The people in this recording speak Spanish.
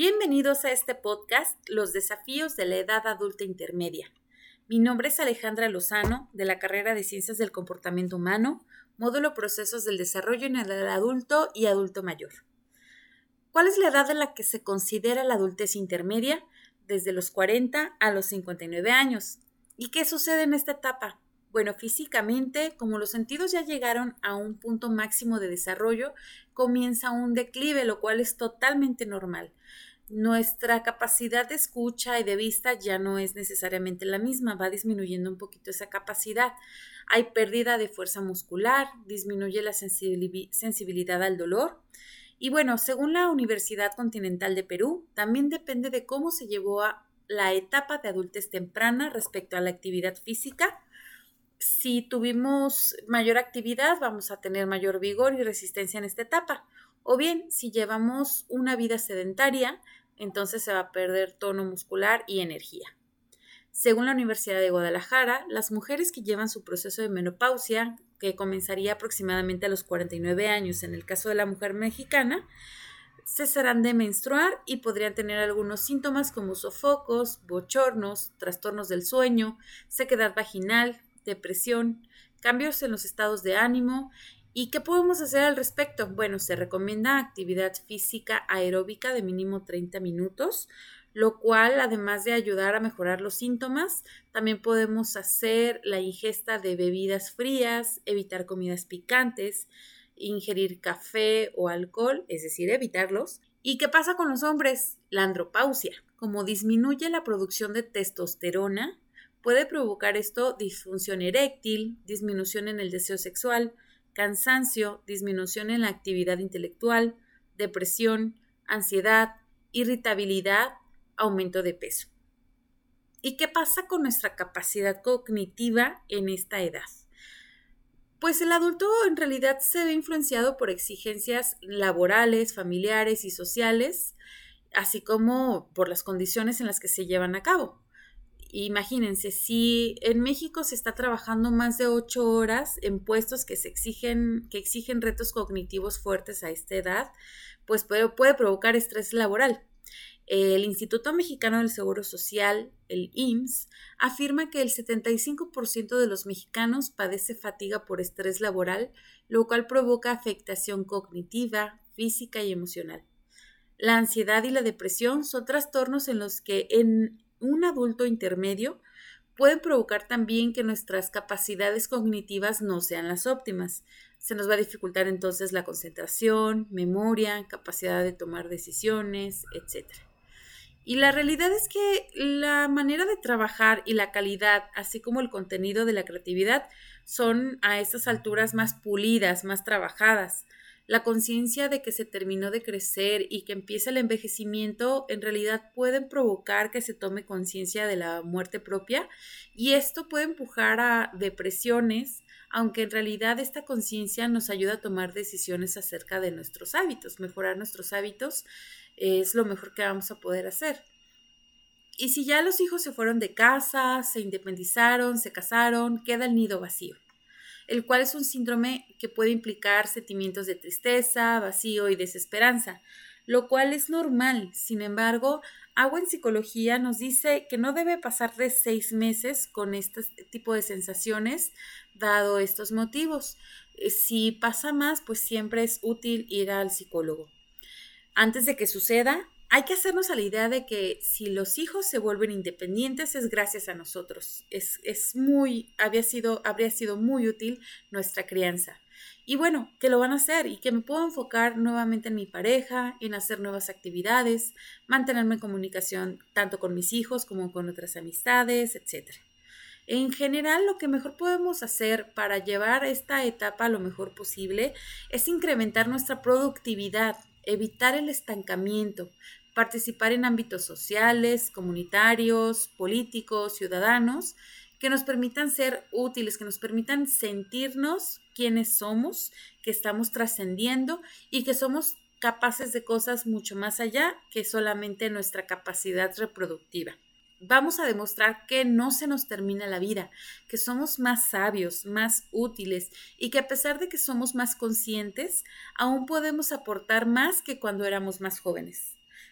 Bienvenidos a este podcast, Los desafíos de la edad adulta intermedia. Mi nombre es Alejandra Lozano, de la carrera de Ciencias del Comportamiento Humano, módulo Procesos del Desarrollo en el edad Adulto y Adulto Mayor. ¿Cuál es la edad en la que se considera la adultez intermedia? Desde los 40 a los 59 años. ¿Y qué sucede en esta etapa? Bueno, físicamente, como los sentidos ya llegaron a un punto máximo de desarrollo, comienza un declive, lo cual es totalmente normal. Nuestra capacidad de escucha y de vista ya no es necesariamente la misma, va disminuyendo un poquito esa capacidad. Hay pérdida de fuerza muscular, disminuye la sensibilidad al dolor. Y bueno, según la Universidad Continental de Perú, también depende de cómo se llevó a la etapa de adultez temprana respecto a la actividad física. Si tuvimos mayor actividad, vamos a tener mayor vigor y resistencia en esta etapa. O bien, si llevamos una vida sedentaria, entonces se va a perder tono muscular y energía. Según la Universidad de Guadalajara, las mujeres que llevan su proceso de menopausia, que comenzaría aproximadamente a los 49 años en el caso de la mujer mexicana, cesarán de menstruar y podrían tener algunos síntomas como sofocos, bochornos, trastornos del sueño, sequedad vaginal, depresión, cambios en los estados de ánimo. ¿Y qué podemos hacer al respecto? Bueno, se recomienda actividad física aeróbica de mínimo 30 minutos, lo cual, además de ayudar a mejorar los síntomas, también podemos hacer la ingesta de bebidas frías, evitar comidas picantes, ingerir café o alcohol, es decir, evitarlos. ¿Y qué pasa con los hombres? La andropausia. Como disminuye la producción de testosterona, puede provocar esto disfunción eréctil, disminución en el deseo sexual, cansancio, disminución en la actividad intelectual, depresión, ansiedad, irritabilidad, aumento de peso. ¿Y qué pasa con nuestra capacidad cognitiva en esta edad? Pues el adulto en realidad se ve influenciado por exigencias laborales, familiares y sociales, así como por las condiciones en las que se llevan a cabo. Imagínense, si en México se está trabajando más de 8 horas en puestos que exigen retos cognitivos fuertes a esta edad, pues puede provocar estrés laboral. El Instituto Mexicano del Seguro Social, el IMSS, afirma que el 75% de los mexicanos padece fatiga por estrés laboral, lo cual provoca afectación cognitiva, física y emocional. La ansiedad y la depresión son trastornos en los que en un adulto intermedio pueden provocar también que nuestras capacidades cognitivas no sean las óptimas. Se nos va a dificultar entonces la concentración, memoria, capacidad de tomar decisiones, etc. Y la realidad es que la manera de trabajar y la calidad, así como el contenido de la creatividad, son a estas alturas más pulidas, más trabajadas. La conciencia de que se terminó de crecer y que empieza el envejecimiento en realidad pueden provocar que se tome conciencia de la muerte propia y esto puede empujar a depresiones, aunque en realidad esta conciencia nos ayuda a tomar decisiones acerca de nuestros hábitos. Mejorar nuestros hábitos es lo mejor que vamos a poder hacer. Y si ya los hijos se fueron de casa, se independizaron, se casaron, queda el nido vacío, el cual es un síndrome que puede implicar sentimientos de tristeza, vacío y desesperanza, lo cual es normal. Sin embargo, AGUA en psicología nos dice que no debe pasar de 6 meses con este tipo de sensaciones, dado estos motivos. Si pasa más, pues siempre es útil ir al psicólogo. Antes de que suceda, hay que hacernos a la idea de que si los hijos se vuelven independientes es gracias a nosotros. Habría sido muy útil nuestra crianza. Y bueno, que lo van a hacer y que me puedo enfocar nuevamente en mi pareja, en hacer nuevas actividades, mantenerme en comunicación tanto con mis hijos como con otras amistades, etc. En general, lo que mejor podemos hacer para llevar esta etapa lo mejor posible es incrementar nuestra productividad, evitar el estancamiento, participar en ámbitos sociales, comunitarios, políticos, ciudadanos, que nos permitan ser útiles, que nos permitan sentirnos quienes somos, que estamos trascendiendo y que somos capaces de cosas mucho más allá que solamente nuestra capacidad reproductiva. Vamos a demostrar que no se nos termina la vida, que somos más sabios, más útiles y que a pesar de que somos más conscientes, aún podemos aportar más que cuando éramos más jóvenes.